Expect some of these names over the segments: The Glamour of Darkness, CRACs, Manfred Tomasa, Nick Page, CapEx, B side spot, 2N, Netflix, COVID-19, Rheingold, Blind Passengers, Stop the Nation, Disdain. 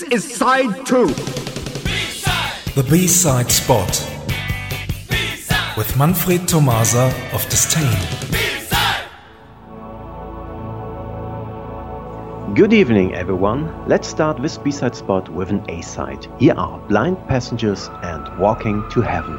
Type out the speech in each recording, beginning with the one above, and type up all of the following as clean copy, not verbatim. This is side 2. The B side spot. B-side. With Manfred Tomasa of Disdain. Good evening, everyone. Let's start this B side spot with an A side. Here are Blind Passengers and Walking to Heaven.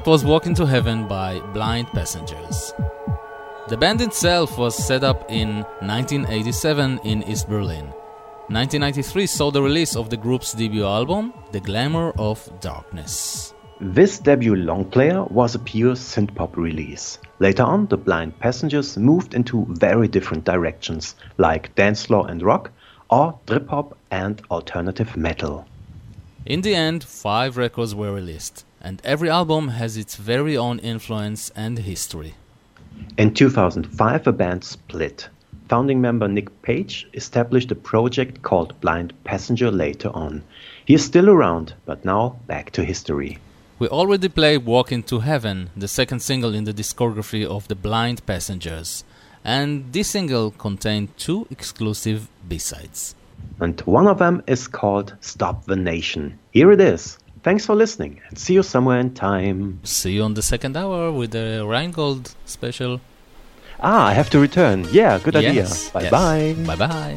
That was Walking to Heaven by Blind Passengers. The band itself was set up in 1987 in East Berlin. 1993 saw the release of the group's debut album, The Glamour of Darkness. This debut long player was a pure synth-pop release. Later on, the Blind Passengers moved into very different directions, like dancefloor and rock, or trip-hop and alternative metal. In the end, 5 records were released, and every album has its very own influence and history. In 2005, the band split. Founding member Nick Page established a project called Blind Passenger later on. He is still around, but now back to history. We already played Walking to Heaven, the second single in the discography of the Blind Passengers, and this single contained 2 exclusive B-sides. And one of them is called Stop the Nation. Here it is. Thanks for listening and see you somewhere in time. See you on the second hour with the Rheingold special. I have to return. Yeah, good idea. Bye-bye. Yes. Bye-bye.